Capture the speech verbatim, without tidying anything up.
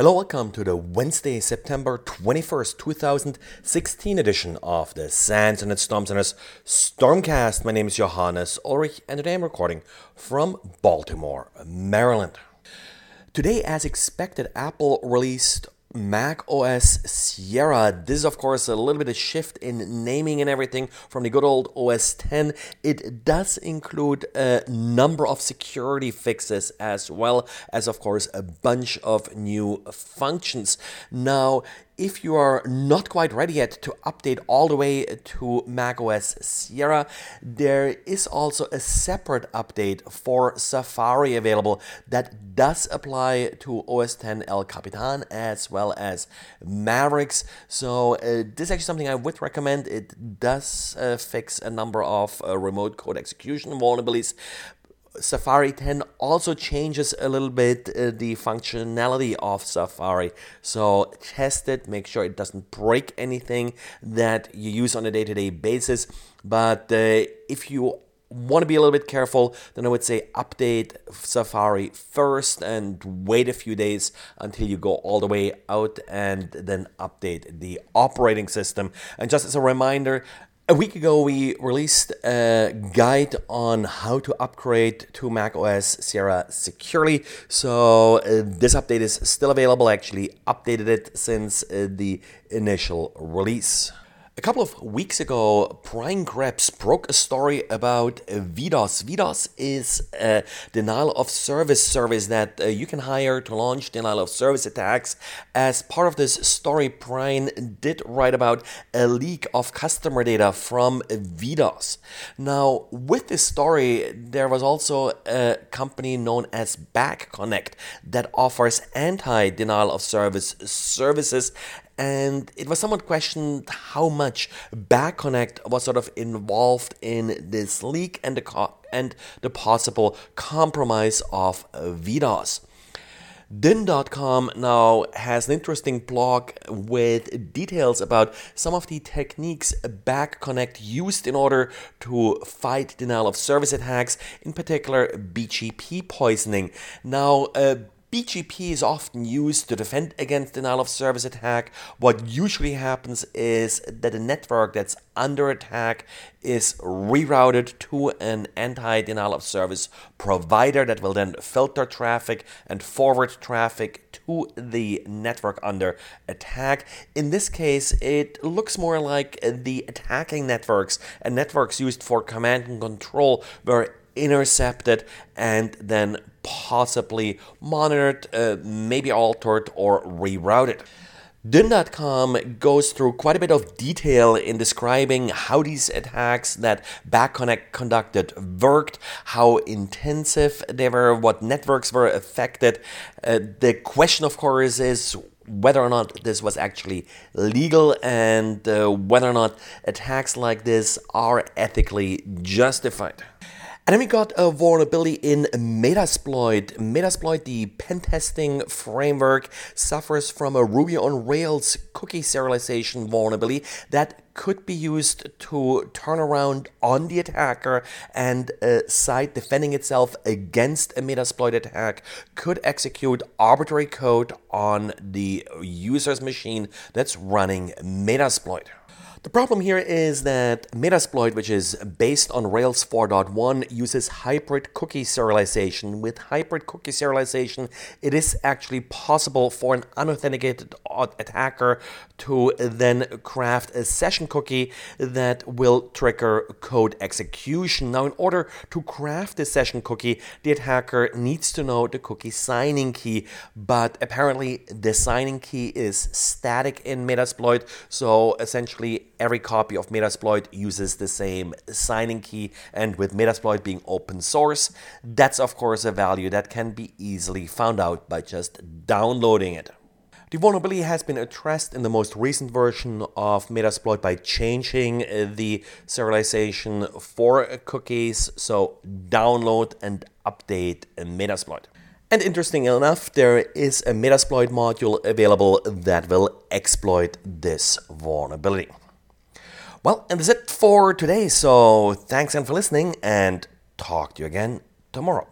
Hello, welcome to the Wednesday, September twenty-first, two thousand sixteen edition of the Sands and its Storms and its StormCast. My name is Johannes Ulrich, and today I'm recording from Baltimore, Maryland. Today, as expected, Apple released macOS Sierra. This is, of course, a little bit of shift in naming and everything from the good old O S ten. It does include a number of security fixes as well as, of course, a bunch of new functions. Now, if you are not quite ready yet to update all the way to macOS Sierra, there is also a separate update for Safari available that does apply to O S ten El Capitan as well as Mavericks. So uh, this is actually something I would recommend. It does uh, fix a number of uh, remote code execution vulnerabilities. Safari ten also changes a little bit uh, the functionality of Safari. So test it, make sure it doesn't break anything that you use on a day-to-day basis. But uh, if you want to be a little bit careful, then I would say update Safari first and wait a few days until you go all the way out and then update the operating system. And just as a reminder, a week ago, we released a guide on how to upgrade to macOS Sierra securely. So uh, this update is still available. I actually updated it since uh, the initial release. A couple of weeks ago, Brian Krebs broke a story about V DOS. V DOS is a denial of service service that uh, you can hire to launch denial of service attacks. As part of this story, Brian did write about a leak of customer data from V DOS. Now, with this story, there was also a company known as BackConnect that offers anti-denial of service services. And it was somewhat questioned how much BackConnect was sort of involved in this leak and the co- and the possible compromise of V DOS. Dyn dot com now has an interesting blog with details about some of the techniques BackConnect used in order to fight denial of service attacks, in particular B G P poisoning. Now, uh, B G P is often used to defend against denial of service attack. What usually happens is that a network that's under attack is rerouted to an anti-denial of service provider that will then filter traffic and forward traffic to the network under attack. In this case, it looks more like the attacking networks and networks used for command and control were intercepted and then possibly monitored, uh, maybe altered or rerouted. Dyn dot com goes through quite a bit of detail in describing how these attacks that BackConnect conducted worked, how intensive they were, what networks were affected. Uh, the question, of course, is whether or not this was actually legal and uh, whether or not attacks like this are ethically justified. And then we got a vulnerability in Metasploit. Metasploit, the pen testing framework, suffers from a Ruby on Rails cookie serialization vulnerability that could be used to turn around on the attacker, and a site defending itself against a Metasploit attack could execute arbitrary code on the user's machine that's running Metasploit. The problem here is that Metasploit, which is based on Rails four point one, uses hybrid cookie serialization. With hybrid cookie serialization, it is actually possible for an unauthenticated attacker to then craft a session cookie that will trigger code execution. Now, in order to craft the session cookie, the attacker needs to know the cookie signing key, but apparently the signing key is static in Metasploit, so essentially every copy of Metasploit uses the same signing key, and with Metasploit being open source, that's of course a value that can be easily found out by just downloading it. The vulnerability has been addressed in the most recent version of Metasploit by changing the serialization for cookies, so download and update Metasploit. And interesting enough, there is a Metasploit module available that will exploit this vulnerability. Well, and that's it for today. So thanks again for listening, and talk to you again tomorrow.